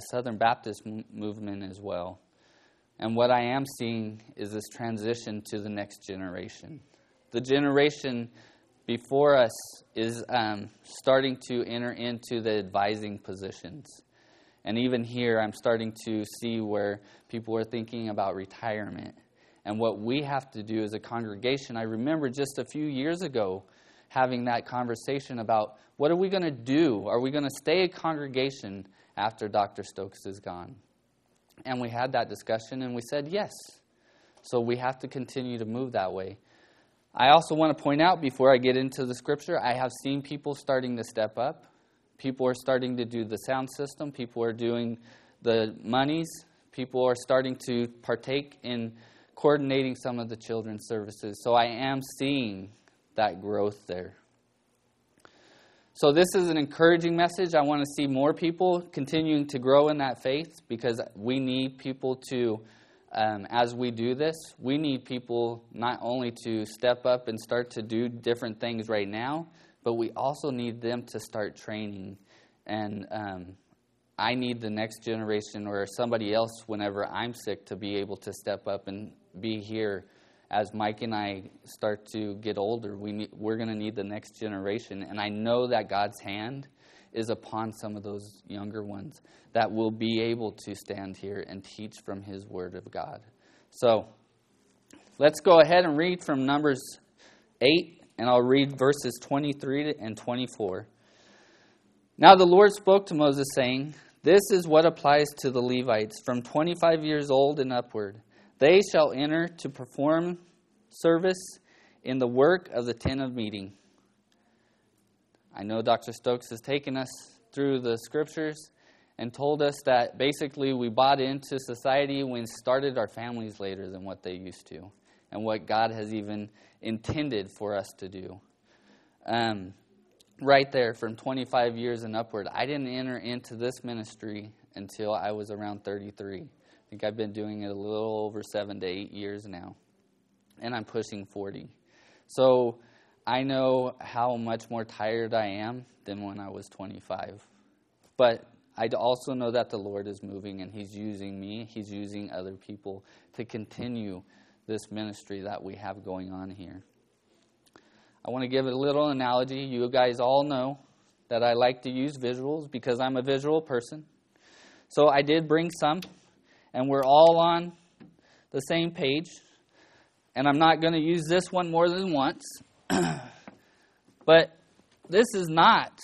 Southern Baptist movement as well. And what I am seeing is this transition to the next generation. The generation before us is starting to enter into the advising positions. And even here, I'm starting to see where people are thinking about retirement. And what we have to do as a congregation, I remember just a few years ago having that conversation about what are we going to do? Are we going to stay a congregation after Dr. Stokes is gone? And we had that discussion and we said yes. So we have to continue to move that way. I also want to point out, before I get into the scripture, I have seen people starting to step up. People are starting to do the sound system. People are doing the monies. People are starting to partake in coordinating some of the children's services. So I am seeing that growth there. So this is an encouraging message. I want to see more people continuing to grow in that faith, because we need people to... as we do this, we need people not only to step up and start to do different things right now, but we also need them to start training. And I need the next generation or somebody else whenever I'm sick to be able to step up and be here. As Mike and I start to get older, we're going to need the next generation. And I know that God's hand is upon some of those younger ones that will be able to stand here and teach from His Word of God. So let's go ahead and read from Numbers 8, and I'll read verses 23 and 24. Now the Lord spoke to Moses, saying, "This is what applies to the Levites from 25 years old and upward. They shall enter to perform service in the work of the tent of meeting." I know Dr. Stokes has taken us through the scriptures and told us that basically we bought into society when started our families later than what they used to, and what God has even intended for us to do. Right there, from 25 years and upward, I didn't enter into this ministry until I was around 33. I think I've been doing it a little over 7 to 8 years now, and I'm pushing 40. So I know how much more tired I am than when I was 25. But I also know that the Lord is moving, and He's using me. He's using other people to continue this ministry that we have going on here. I want to give a little analogy. You guys all know that I like to use visuals because I'm a visual person. So I did bring some, and we're all on the same page. And I'm not going to use this one more than once. But this is not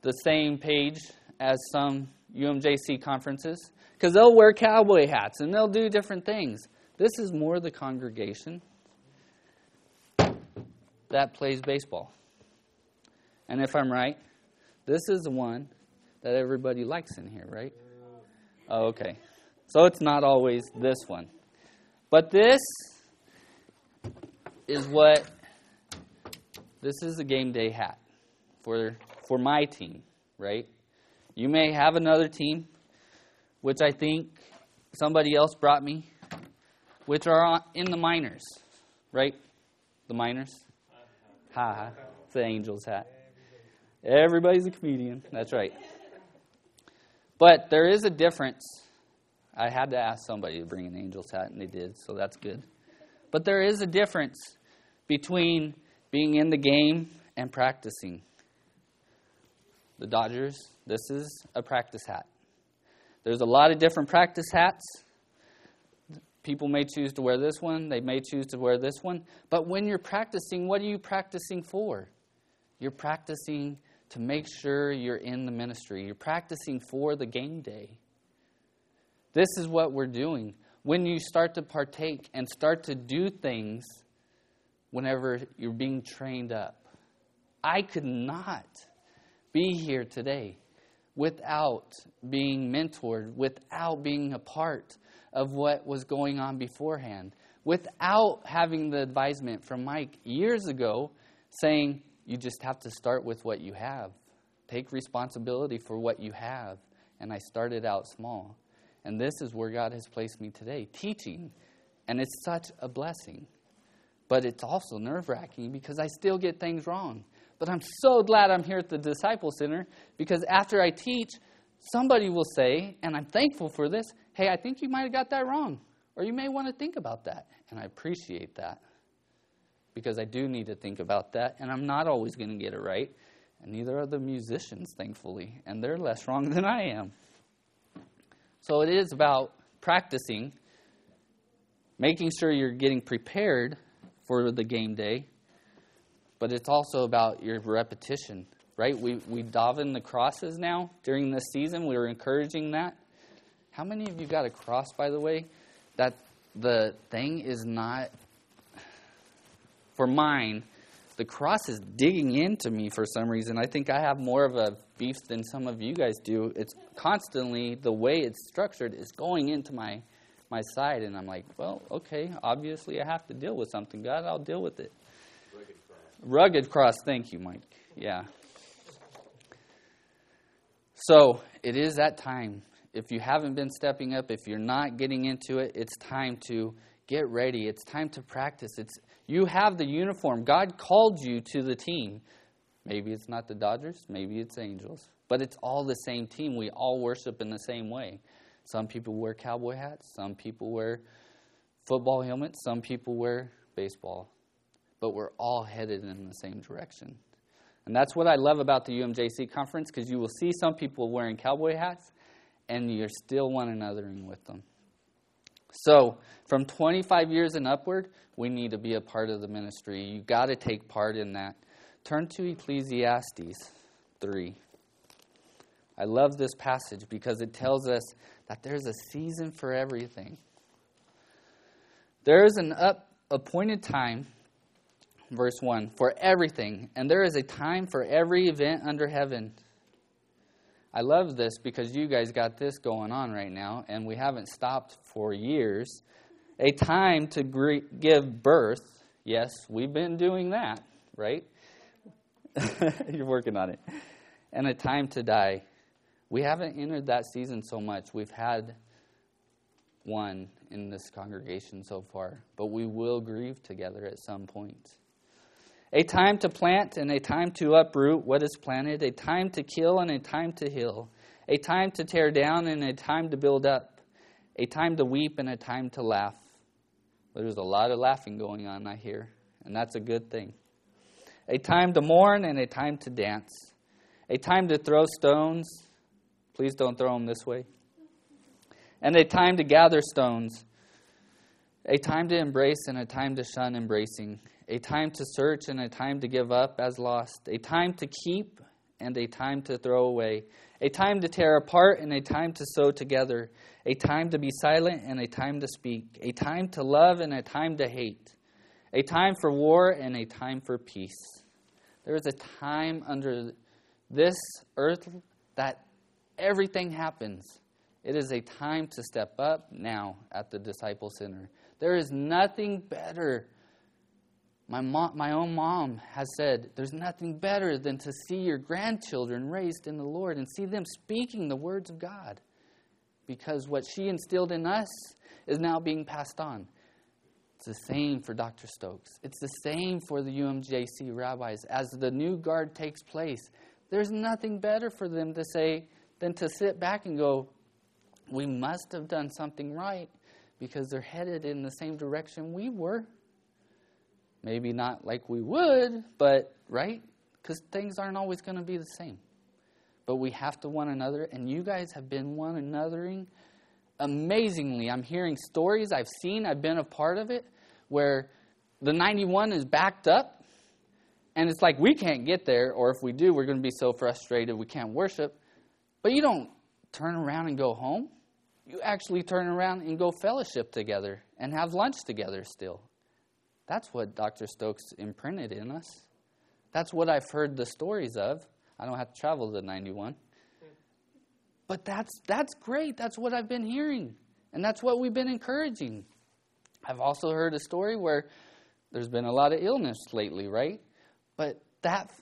the same page as some UMJC conferences, because they'll wear cowboy hats and they'll do different things. This is more the congregation that plays baseball. And if I'm right, this is the one that everybody likes in here, right? Oh, okay. So it's not always this one. But this is what... This is a game day hat for my team, right? You may have another team, which I think somebody else brought me, which are in the minors, right? The minors? Ha. It's the Angels hat. Everybody's a comedian. That's right. But there is a difference. I had to ask somebody to bring an Angels hat, and they did, so that's good. But there is a difference between being in the game and practicing. The Dodgers, this is a practice hat. There's a lot of different practice hats. People may choose to wear this one. They may choose to wear this one. But when you're practicing, what are you practicing for? You're practicing to make sure you're in the ministry. You're practicing for the game day. This is what we're doing. When you start to partake and start to do things, whenever you're being trained up. I could not be here today without being mentored, without being a part of what was going on beforehand, without having the advisement from Mike years ago saying, you just have to start with what you have. Take responsibility for what you have. And I started out small. And this is where God has placed me today, teaching. And it's such a blessing. But it's also nerve-wracking because I still get things wrong. But I'm so glad I'm here at the Disciple Center, because after I teach, Somebody will say, and I'm thankful for this, hey, I think you might have got that wrong, or you may want to think about that. And I appreciate that, because I do need to think about that, and I'm not always going to get it right, and neither are the musicians, thankfully, and they're less wrong than I am. So it is about practicing, making sure you're getting prepared for the game day, but it's also about your repetition. Right, we daven the crosses now during this season. We were encouraging that. How many of you got a cross, by the way? That the thing is not, for mine, the cross is digging into me for some reason. I think I have more of a beef than some of you guys do. It's constantly, the way it's structured, is going into my side. And I'm like, well, okay, obviously I have to deal with something. God, I'll deal with it. Rugged cross. Thank you, Mike. Yeah. So it is that time. If you haven't been stepping up, if you're not getting into it, it's time to get ready. It's time to practice. You have the uniform. God called you to the team. Maybe it's not the Dodgers. Maybe it's Angels. But it's all the same team. We all worship in the same way. Some people wear cowboy hats. Some people wear football helmets. Some people wear baseball. But we're all headed in the same direction. And that's what I love about the UMJC conference, because you will see some people wearing cowboy hats, and you're still one anothering with them. So, from 25 years and upward, we need to be a part of the ministry. You got to take part in that. Turn to Ecclesiastes 3. I love this passage because it tells us that there's a season for everything. There is an appointed time. Verse 1, for everything, and there is a time for every event under heaven. I love this because you guys got this going on right now, and we haven't stopped for years. A time to give birth. Yes, we've been doing that, right? You're working on it. And a time to die. We haven't entered that season so much. We've had one in this congregation so far, but we will grieve together at some point. A time to plant and a time to uproot what is planted, a time to kill and a time to heal, a time to tear down and a time to build up, a time to weep and a time to laugh. There's a lot of laughing going on, I hear, and that's a good thing. A time to mourn and a time to dance, a time to throw stones. Please don't throw them this way. And a time to gather stones, a time to embrace and a time to shun embracing, a time to search and a time to give up as lost, a time to keep and a time to throw away, a time to tear apart and a time to sew together, a time to be silent and a time to speak, a time to love and a time to hate, a time for war and a time for peace. There is a time under this earth that everything happens. It is a time to step up now at the Disciple Center. There is nothing better. My own mom has said, there's nothing better than to see your grandchildren raised in the Lord and see them speaking the words of God. Because what she instilled in us is now being passed on. It's the same for Dr. Stokes. It's the same for the UMJC rabbis. As the new guard takes place, there's nothing better for them to say than to sit back and go, we must have done something right, because they're headed in the same direction we were. Maybe not like we would, but, right? Because things aren't always going to be the same. But we have to one another, and you guys have been one anothering amazingly. I'm hearing stories I've seen, I've been a part of it, where the 91 is backed up, and it's like we can't get there, or if we do, we're going to be so frustrated we can't worship. But you don't turn around and go home. You actually turn around and go fellowship together and have lunch together still. That's what Dr. Stokes imprinted in us. That's what I've heard the stories of. I don't have to travel to 91. But that's great. That's what I've been hearing. And that's what we've been encouraging. I've also heard a story where there's been a lot of illness lately, right? But that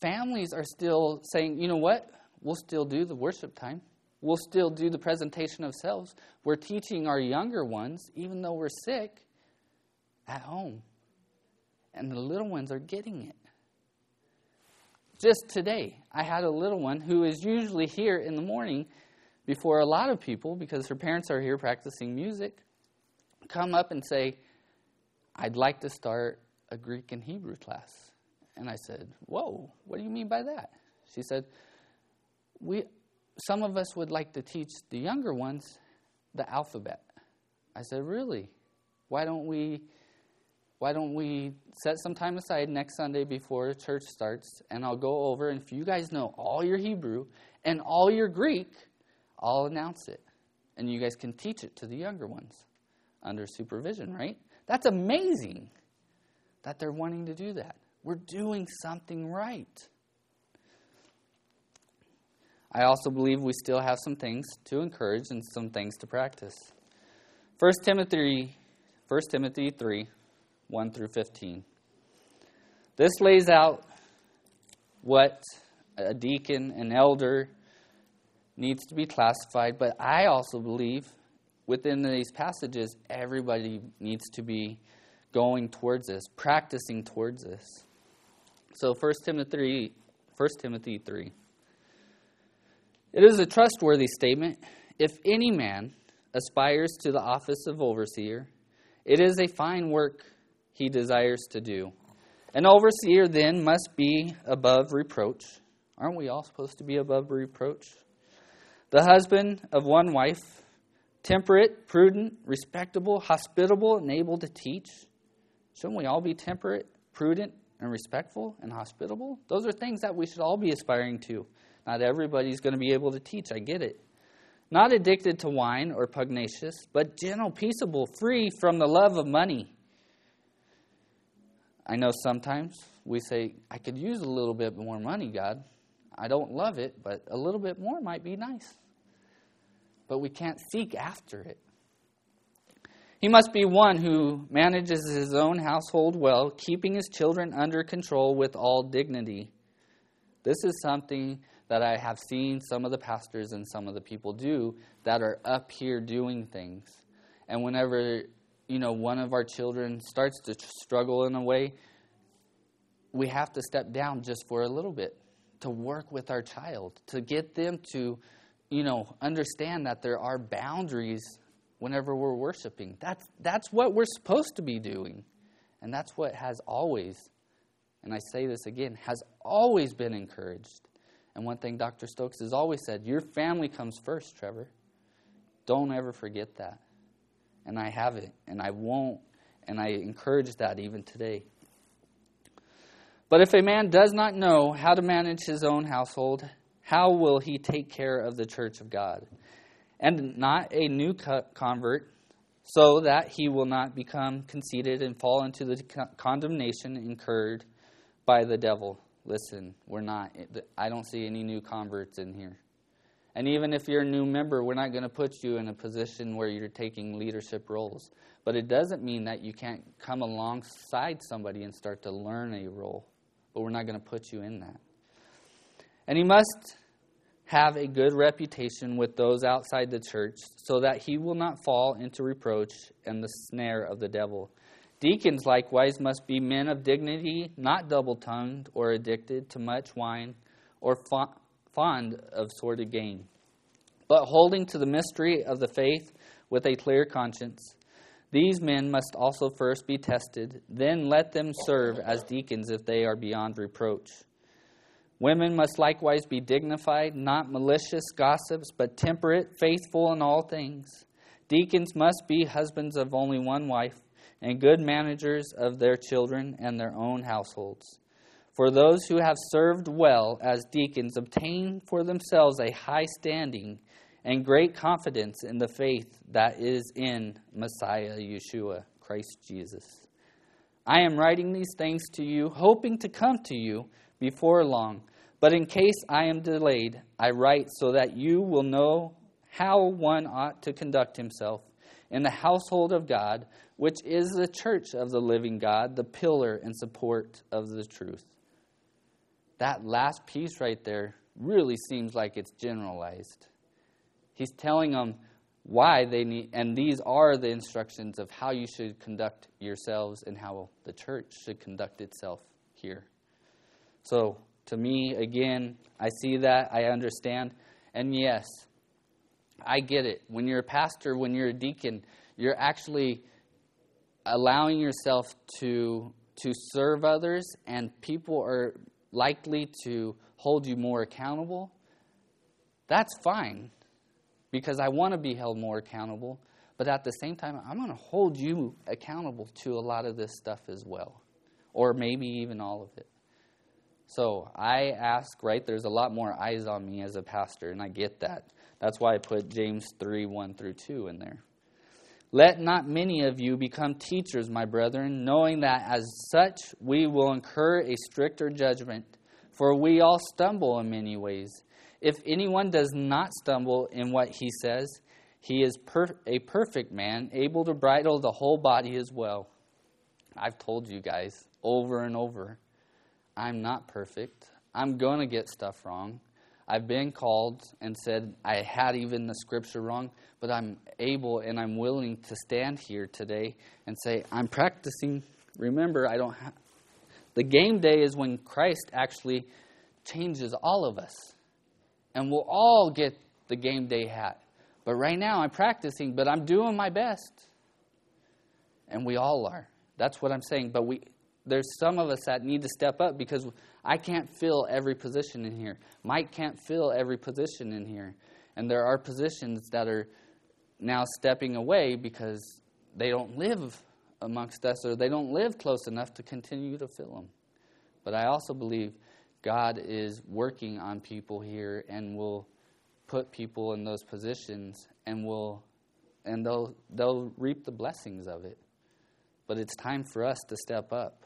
families are still saying, you know what? We'll still do the worship time. We'll still do the presentation of selves. We're teaching our younger ones, even though we're sick, at home. And the little ones are getting it. Just today, I had a little one who is usually here in the morning before a lot of people, because her parents are here practicing music, come up and say, I'd like to start a Greek and Hebrew class. And I said, whoa, what do you mean by that? She said, some of us would like to teach the younger ones the alphabet. I said, really? Why don't we set some time aside next Sunday before church starts, and I'll go over, and if you guys know all your Hebrew and all your Greek, I'll announce it, and you guys can teach it to the younger ones under supervision, right? That's amazing that they're wanting to do that. We're doing something right. I also believe we still have some things to encourage and some things to practice. 1 Timothy 3, 1 through 15. This lays out what a deacon, an elder, needs to be classified, but I also believe within these passages, everybody needs to be going towards this, practicing towards this. So 1 Timothy 3. It is a trustworthy statement. If any man aspires to the office of overseer, it is a fine work he desires to do. An overseer then must be above reproach. Aren't we all supposed to be above reproach? The husband of one wife, temperate, prudent, respectable, hospitable, and able to teach. Shouldn't we all be temperate, prudent, and respectful, and hospitable? Those are things that we should all be aspiring to. Not everybody's going to be able to teach, I get it. Not addicted to wine or pugnacious, but gentle, peaceable, free from the love of money. I know sometimes we say, I could use a little bit more money, God. I don't love it, but a little bit more might be nice. But we can't seek after it. He must be one who manages his own household well, keeping his children under control with all dignity. This is something that I have seen some of the pastors and some of the people do that are up here doing things. And whenever, one of our children starts to struggle in a way, we have to step down just for a little bit to work with our child, to get them to, understand that there are boundaries whenever we're worshiping. That's what we're supposed to be doing. And that's what has always, and I say this again, has always been encouraged. And one thing Dr. Stokes has always said, your family comes first, Trevor. Don't ever forget that. And I haven't, and I won't, and I encourage that even today. But if a man does not know how to manage his own household, how will he take care of the church of God? And not a new convert, so that he will not become conceited and fall into the condemnation incurred by the devil. Listen, I don't see any new converts in here. And even if you're a new member, we're not going to put you in a position where you're taking leadership roles. But it doesn't mean that you can't come alongside somebody and start to learn a role. But we're not going to put you in that. And he must have a good reputation with those outside the church, so that he will not fall into reproach and the snare of the devil. Deacons likewise must be men of dignity, not double-tongued or addicted to much wine or fond of sordid gain, but holding to the mystery of the faith with a clear conscience. These men must also first be tested, then let them serve as deacons if they are beyond reproach. Women must likewise be dignified, not malicious gossips, but temperate, faithful in all things. Deacons must be husbands of only one wife, and good managers of their children and their own households. For those who have served well as deacons obtain for themselves a high standing and great confidence in the faith that is in Messiah Yeshua, Christ Jesus. I am writing these things to you, hoping to come to you before long. But in case I am delayed, I write so that you will know how one ought to conduct himself in the household of God, which is the church of the living God, the pillar and support of the truth. That last piece right there really seems like it's generalized. He's telling them why they need, and these are the instructions of how you should conduct yourselves and how the church should conduct itself here. So, to me, again, I see that, I understand, and yes, I get it. When you're a pastor, when you're a deacon, you're actually allowing yourself to serve others, and people are likely to hold you more accountable. That's fine, because I want to be held more accountable. But at the same time, I'm going to hold you accountable to a lot of this stuff as well, or maybe even all of it. So I ask, right, there's a lot more eyes on me as a pastor, and I get that. That's why I put James 3:1-2 in there. Let not many of you become teachers, my brethren, knowing that as such we will incur a stricter judgment, for we all stumble in many ways. If anyone does not stumble in what he says, he is a perfect man, able to bridle the whole body as well. I've told you guys over and over, I'm not perfect. I'm going to get stuff wrong. I've been called and said I had even the scripture wrong, but I'm able and I'm willing to stand here today and say, I'm practicing. Remember, I don't have... The game day is when Christ actually changes all of us. And we'll all get the game day hat. But right now I'm practicing, but I'm doing my best. And we all are. That's what I'm saying. But there's some of us that need to step up, because I can't fill every position in here. Mike can't fill every position in here. And there are positions that are now stepping away because they don't live amongst us, or they don't live close enough to continue to fill them. But I also believe God is working on people here, and will put people in those positions, and they'll reap the blessings of it. But it's time for us to step up.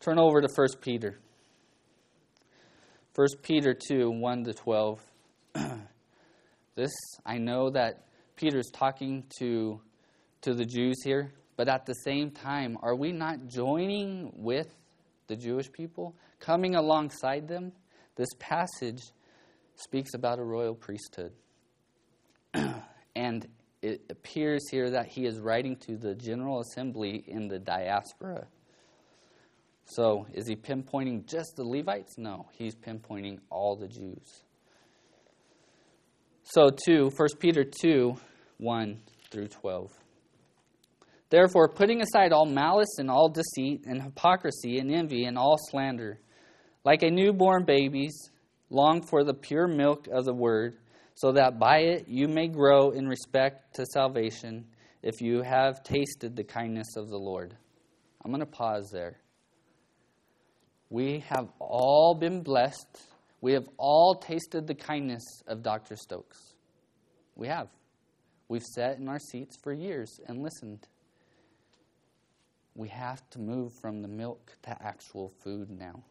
Turn over to 1 Peter. 1 Peter 2:1-12. This, I know that Peter's talking to the Jews here, but at the same time, are we not joining with the Jewish people, coming alongside them? This passage speaks about a royal priesthood. And it appears here that he is writing to the General Assembly in the diaspora. So is he pinpointing just the Levites? No, he's pinpointing all the Jews. So 1 Peter 2:1-12. Therefore, putting aside all malice and all deceit and hypocrisy and envy and all slander, like a newborn babies, long for the pure milk of the word, so that by it you may grow in respect to salvation, if you have tasted the kindness of the Lord. I'm going to pause there. We have all been blessed. We have all tasted the kindness of Dr. Stokes. We have. We've sat in our seats for years and listened. We have to move from the milk to actual food now.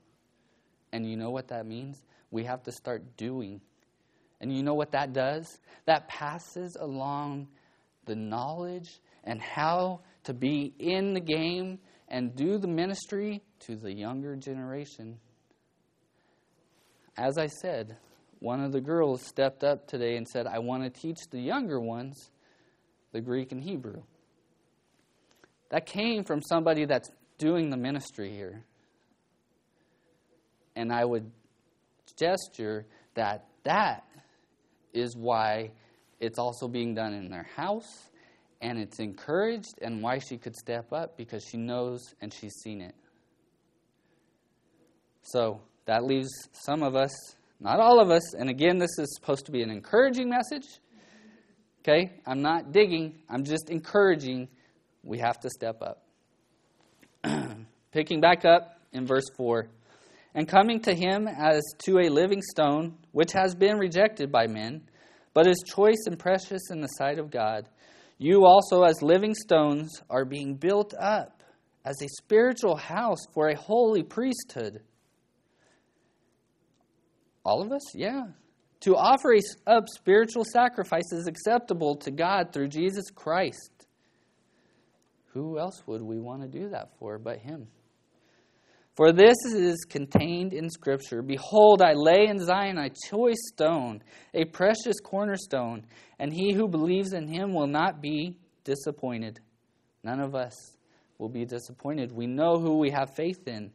And you know what that means? We have to start doing. And you know what that does? That passes along the knowledge and how to be in the game and do the ministry to the younger generation. As I said, one of the girls stepped up today and said, I want to teach the younger ones the Greek and Hebrew. That came from somebody that's doing the ministry here. And I would gesture that that is why it's also being done in their house, and it's encouraged, and why she could step up, because she knows and she's seen it. So that leaves some of us, not all of us, and again, this is supposed to be an encouraging message. Okay? I'm not digging, I'm just encouraging. We have to step up. Picking back up in verse 4. And coming to him as to a living stone, which has been rejected by men, but is choice and precious in the sight of God, you also as living stones are being built up as a spiritual house for a holy priesthood. All of us? Yeah. To offer up spiritual sacrifices acceptable to God through Jesus Christ. Who else would we want to do that for but him? For this is contained in Scripture. Behold, I lay in Zion a choice stone, a precious cornerstone, and he who believes in him will not be disappointed. None of us will be disappointed. We know who we have faith in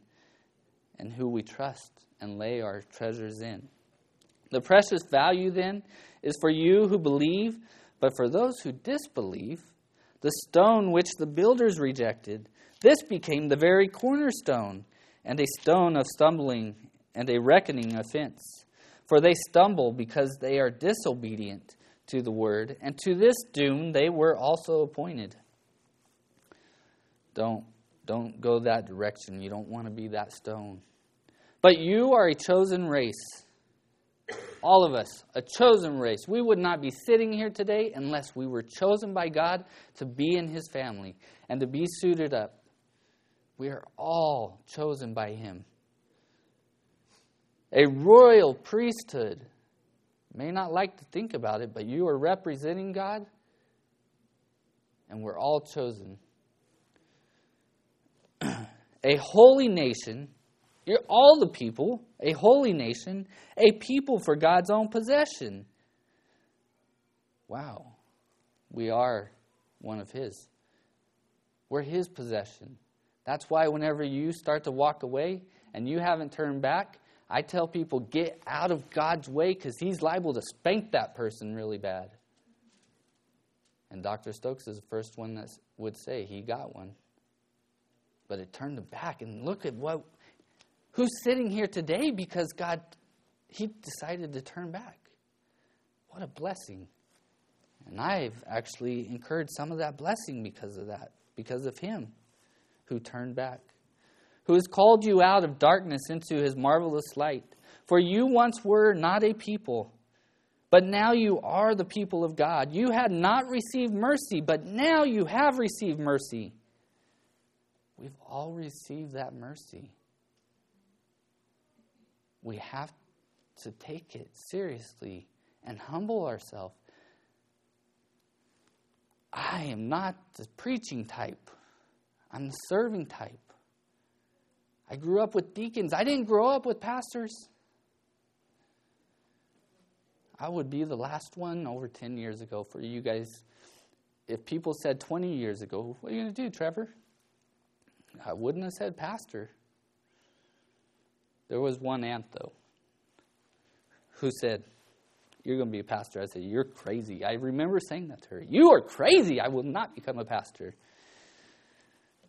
and who we trust and lay our treasures in. The precious value, then, is for you who believe, but for those who disbelieve, the stone which the builders rejected, this became the very cornerstone, and a stone of stumbling and a reckoning offense. For they stumble because they are disobedient to the word, and to this doom they were also appointed. Don't go that direction. You don't want to be that stone. But you are a chosen race. All of us, a chosen race. We would not be sitting here today unless we were chosen by God to be in His family and to be suited up. We are all chosen by Him. A royal priesthood. May not like to think about it, but you are representing God, and we're all chosen. A holy nation, you're all the people, a holy nation, a people for God's own possession. Wow, we are one of His. We're His possession. That's why whenever you start to walk away and you haven't turned back, I tell people, get out of God's way because He's liable to spank that person really bad. And Dr. Stokes is the first one that would say he got one. But it turned him back, and look at who's sitting here today because God, He decided to turn back. What a blessing. And I've actually incurred some of that blessing because of Him who turned back, who has called you out of darkness into His marvelous light. For you once were not a people, but now you are the people of God. You had not received mercy, but now you have received mercy. We've all received that mercy. We have to take it seriously and humble ourselves. I am not the preaching type. I'm the serving type. I grew up with deacons. I didn't grow up with pastors. I would be the last one over 10 years ago for you guys. If people said 20 years ago, what are you going to do, Trevor? I wouldn't have said pastor. There was one aunt, though, who said, you're going to be a pastor. I said, you're crazy. I remember saying that to her. You are crazy. I will not become a pastor.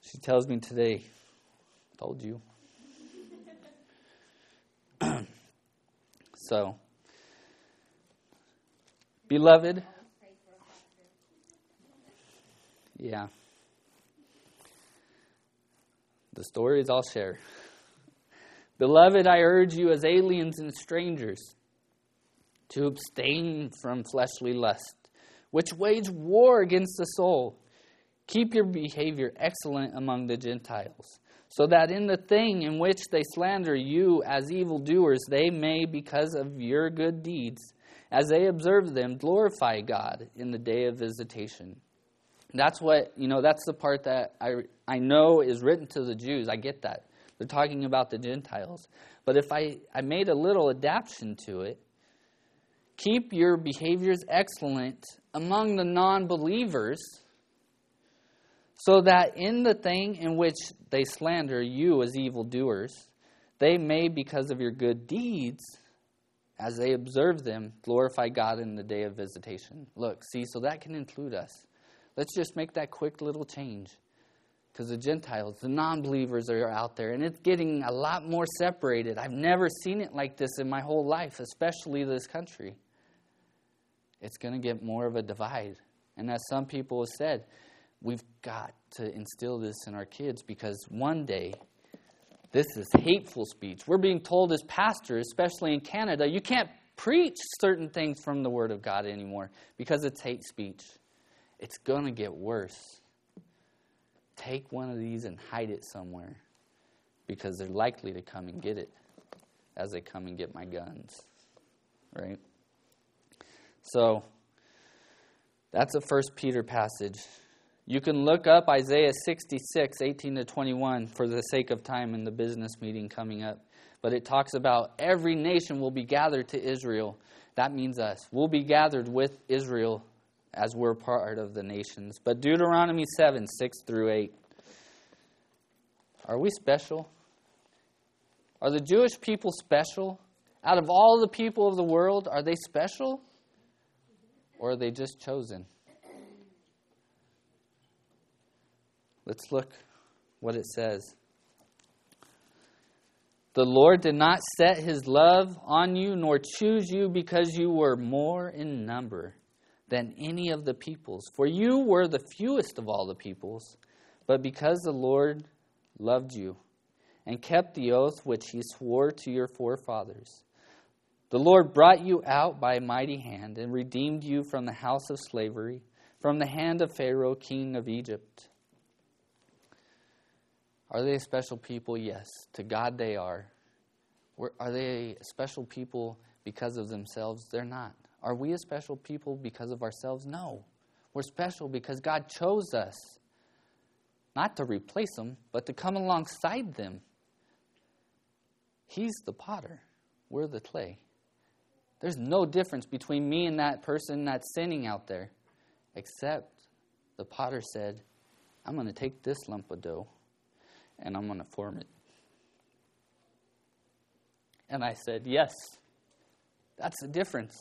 She tells me today, told you. So, beloved, yeah, the stories I'll share. Beloved, I urge you as aliens and strangers to abstain from fleshly lust, which wage war against the soul. Keep your behavior excellent among the Gentiles, so that in the thing in which they slander you as evildoers, they may, because of your good deeds, as they observe them, glorify God in the day of visitation. That's what, that's the part that I know is written to the Jews. I get that. They're talking about the Gentiles. But if I made a little adaptation to it, keep your behaviors excellent among the non-believers, so that in the thing in which they slander you as evildoers, they may, because of your good deeds, as they observe them, glorify God in the day of visitation. Look, see, so that can include us. Let's just make that quick little change. Because the Gentiles, the non-believers are out there, and it's getting a lot more separated. I've never seen it like this in my whole life, especially this country. It's going to get more of a divide. And as some people have said, we've got to instill this in our kids, because one day, this is hateful speech. We're being told as pastors, especially in Canada, you can't preach certain things from the Word of God anymore because it's hate speech. It's going to get worse. Take one of these and hide it somewhere, because they're likely to come and get it as they come and get my guns, right? So that's a 1 Peter passage. You can look up Isaiah 66, 18 to 21 for the sake of time in the business meeting coming up. But it talks about every nation will be gathered to Israel. That means us. We'll be gathered with Israel as we're part of the nations. But Deuteronomy 7, 6 through 8. Are we special? Are the Jewish people special? Out of all the people of the world, are they special? Or are they just chosen? Let's look what it says. The Lord did not set his love on you, nor choose you because you were more in number than any of the peoples. For you were the fewest of all the peoples, but because the Lord loved you and kept the oath which he swore to your forefathers. The Lord brought you out by a mighty hand and redeemed you from the house of slavery, from the hand of Pharaoh, king of Egypt. Are they a special people? Yes. To God they are. Are they a special people because of themselves? They're not. Are we a special people because of ourselves? No. We're special because God chose us. Not to replace them, but to come alongside them. He's the potter. We're the clay. There's no difference between me and that person that's sinning out there. Except the potter said, I'm going to take this lump of dough. And I'm going to form it. And I said, yes. That's the difference.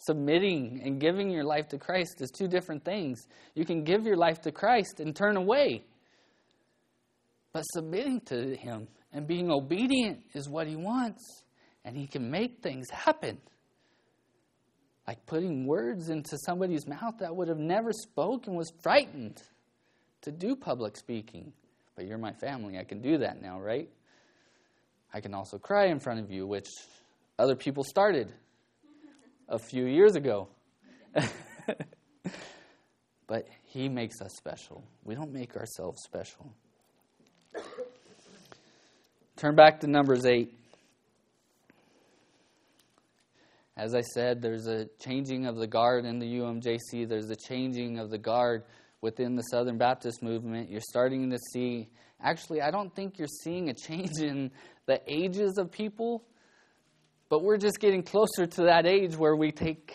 Submitting and giving your life to Christ is two different things. You can give your life to Christ and turn away. But submitting to him and being obedient is what he wants. And he can make things happen. Like putting words into somebody's mouth that would have never spoken, was frightened to do public speaking. But you're my family. I can do that now, right? I can also cry in front of you, which other people started a few years ago. But he makes us special. We don't make ourselves special. Turn back to Numbers 8. As I said, there's a changing of the guard in the UMJC. There's a changing of the guard within the Southern Baptist movement. You're starting to see, actually, I don't think you're seeing a change in the ages of people, but we're just getting closer to that age where we take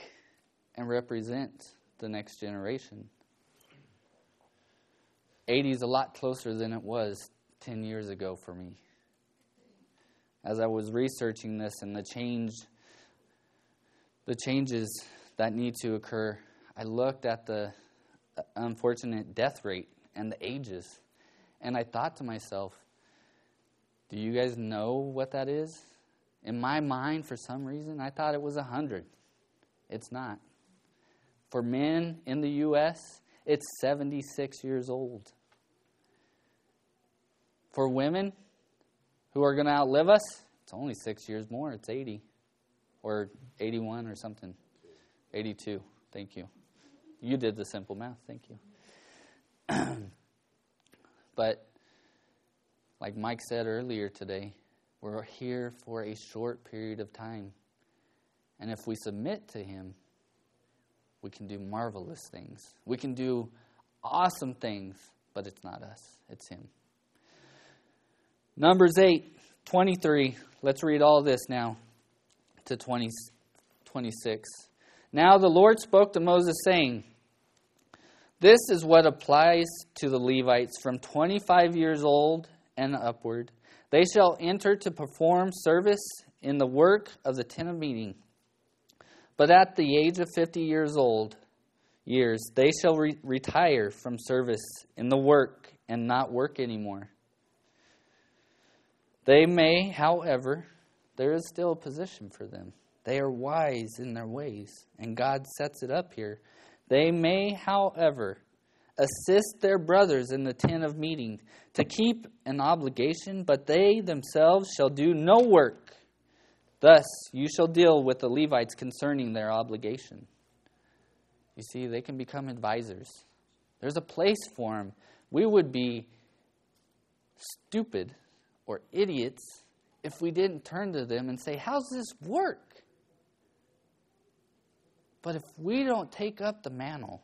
and represent the next generation. 80 is a lot closer than it was 10 years ago for me. As I was researching this and the changes that need to occur, I looked at the unfortunate death rate and the ages. And I thought to myself, do you guys know what that is? In my mind, for some reason, I thought it was 100. It's not. For men in the U.S., it's 76 years old. For women who are going to outlive us, it's only 6 years more. It's 80 or 81 or something. 82. Thank you. You did the simple math, thank you. But, like Mike said earlier today, we're here for a short period of time. And if we submit to him, we can do marvelous things. We can do awesome things, but it's not us, it's him. Numbers 8:23. Let's read all this now to 26. Now the Lord spoke to Moses, saying, this is what applies to the Levites from 25 years old and upward. They shall enter to perform service in the work of the tent of meeting. But at the age of 50 years, they shall retire from service in the work and not work anymore. They may, however, there is still a position for them. They are wise in their ways, and God sets it up here. They may, however, assist their brothers in the tent of meeting to keep an obligation, but they themselves shall do no work. Thus you shall deal with the Levites concerning their obligation. You see, they can become advisors. There's a place for them. We would be stupid or idiots if we didn't turn to them and say, how's this work? But if we don't take up the mantle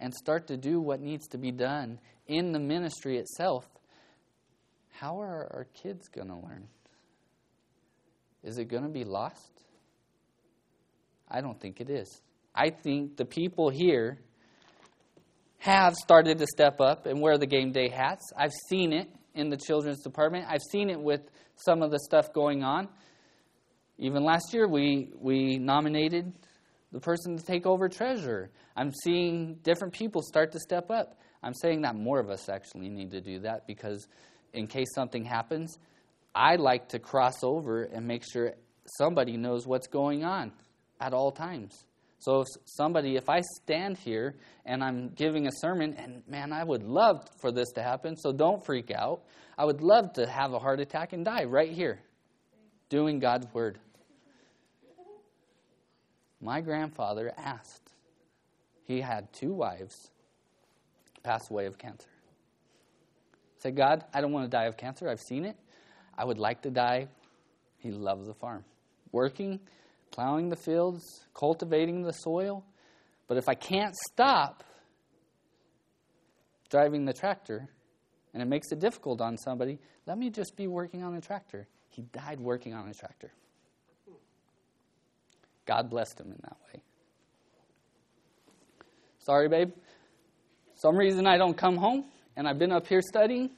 and start to do what needs to be done in the ministry itself, how are our kids going to learn? Is it going to be lost? I don't think it is. I think the people here have started to step up and wear the game day hats. I've seen it in the children's department. I've seen it with some of the stuff going on. Even last year, we nominated the person to take over treasurer. I'm seeing different people start to step up. I'm saying that more of us actually need to do that, because in case something happens, I like to cross over and make sure somebody knows what's going on at all times. So if I stand here and I'm giving a sermon, and man, I would love for this to happen, so don't freak out. I would love to have a heart attack and die right here, doing God's word. My grandfather asked. He had 2 wives pass away of cancer. He said, God, I don't want to die of cancer. I've seen it. I would like to die. He loved the farm. Working, plowing the fields, cultivating the soil. But if I can't stop driving the tractor, and it makes it difficult on somebody, let me just be working on the tractor. He died working on the tractor. God blessed him in that way. Sorry, babe. Some reason I don't come home, and I've been up here studying.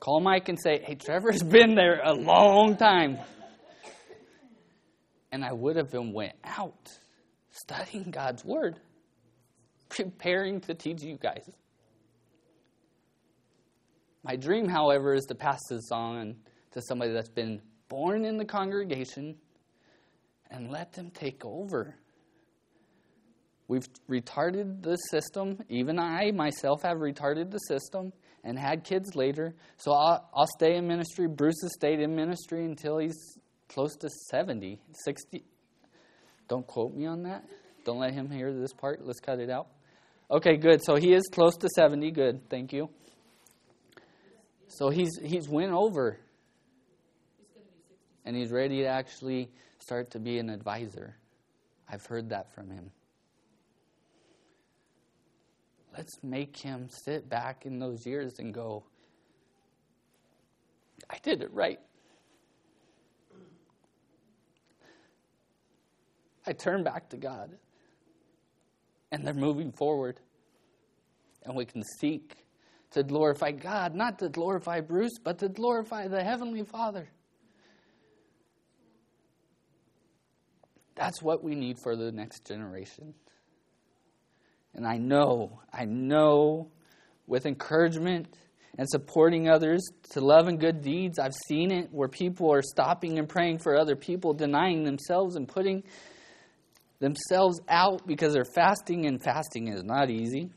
Call Mike and say, hey, Trevor's been there a long time. And I would have been went out studying God's word, preparing to teach you guys. My dream, however, is to pass this on to somebody that's been born in the congregation and let them take over. We've retarded the system. Even I myself have retarded the system and had kids later. So I'll stay in ministry. Bruce has stayed in ministry until he's close to 70, 60. Don't quote me on that. Don't let him hear this part. Let's cut it out. Okay, good. So he is close to 70. Good. Thank you. So he's went over. And he's ready to actually start to be an advisor. I've heard that from him. Let's make him sit back in those years and go, I did it right. I turn back to God. And they're moving forward. And we can seek to glorify God, not to glorify Bruce, but to glorify the Heavenly Father. That's what we need for the next generation. And I know with encouragement and supporting others to love and good deeds, I've seen it where people are stopping and praying for other people, denying themselves and putting themselves out because they're fasting, and fasting is not easy.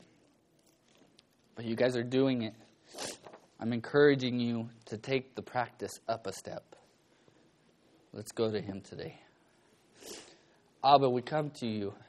But you guys are doing it. I'm encouraging you to take the practice up a step. Let's go to Him today. Abba, we come to you.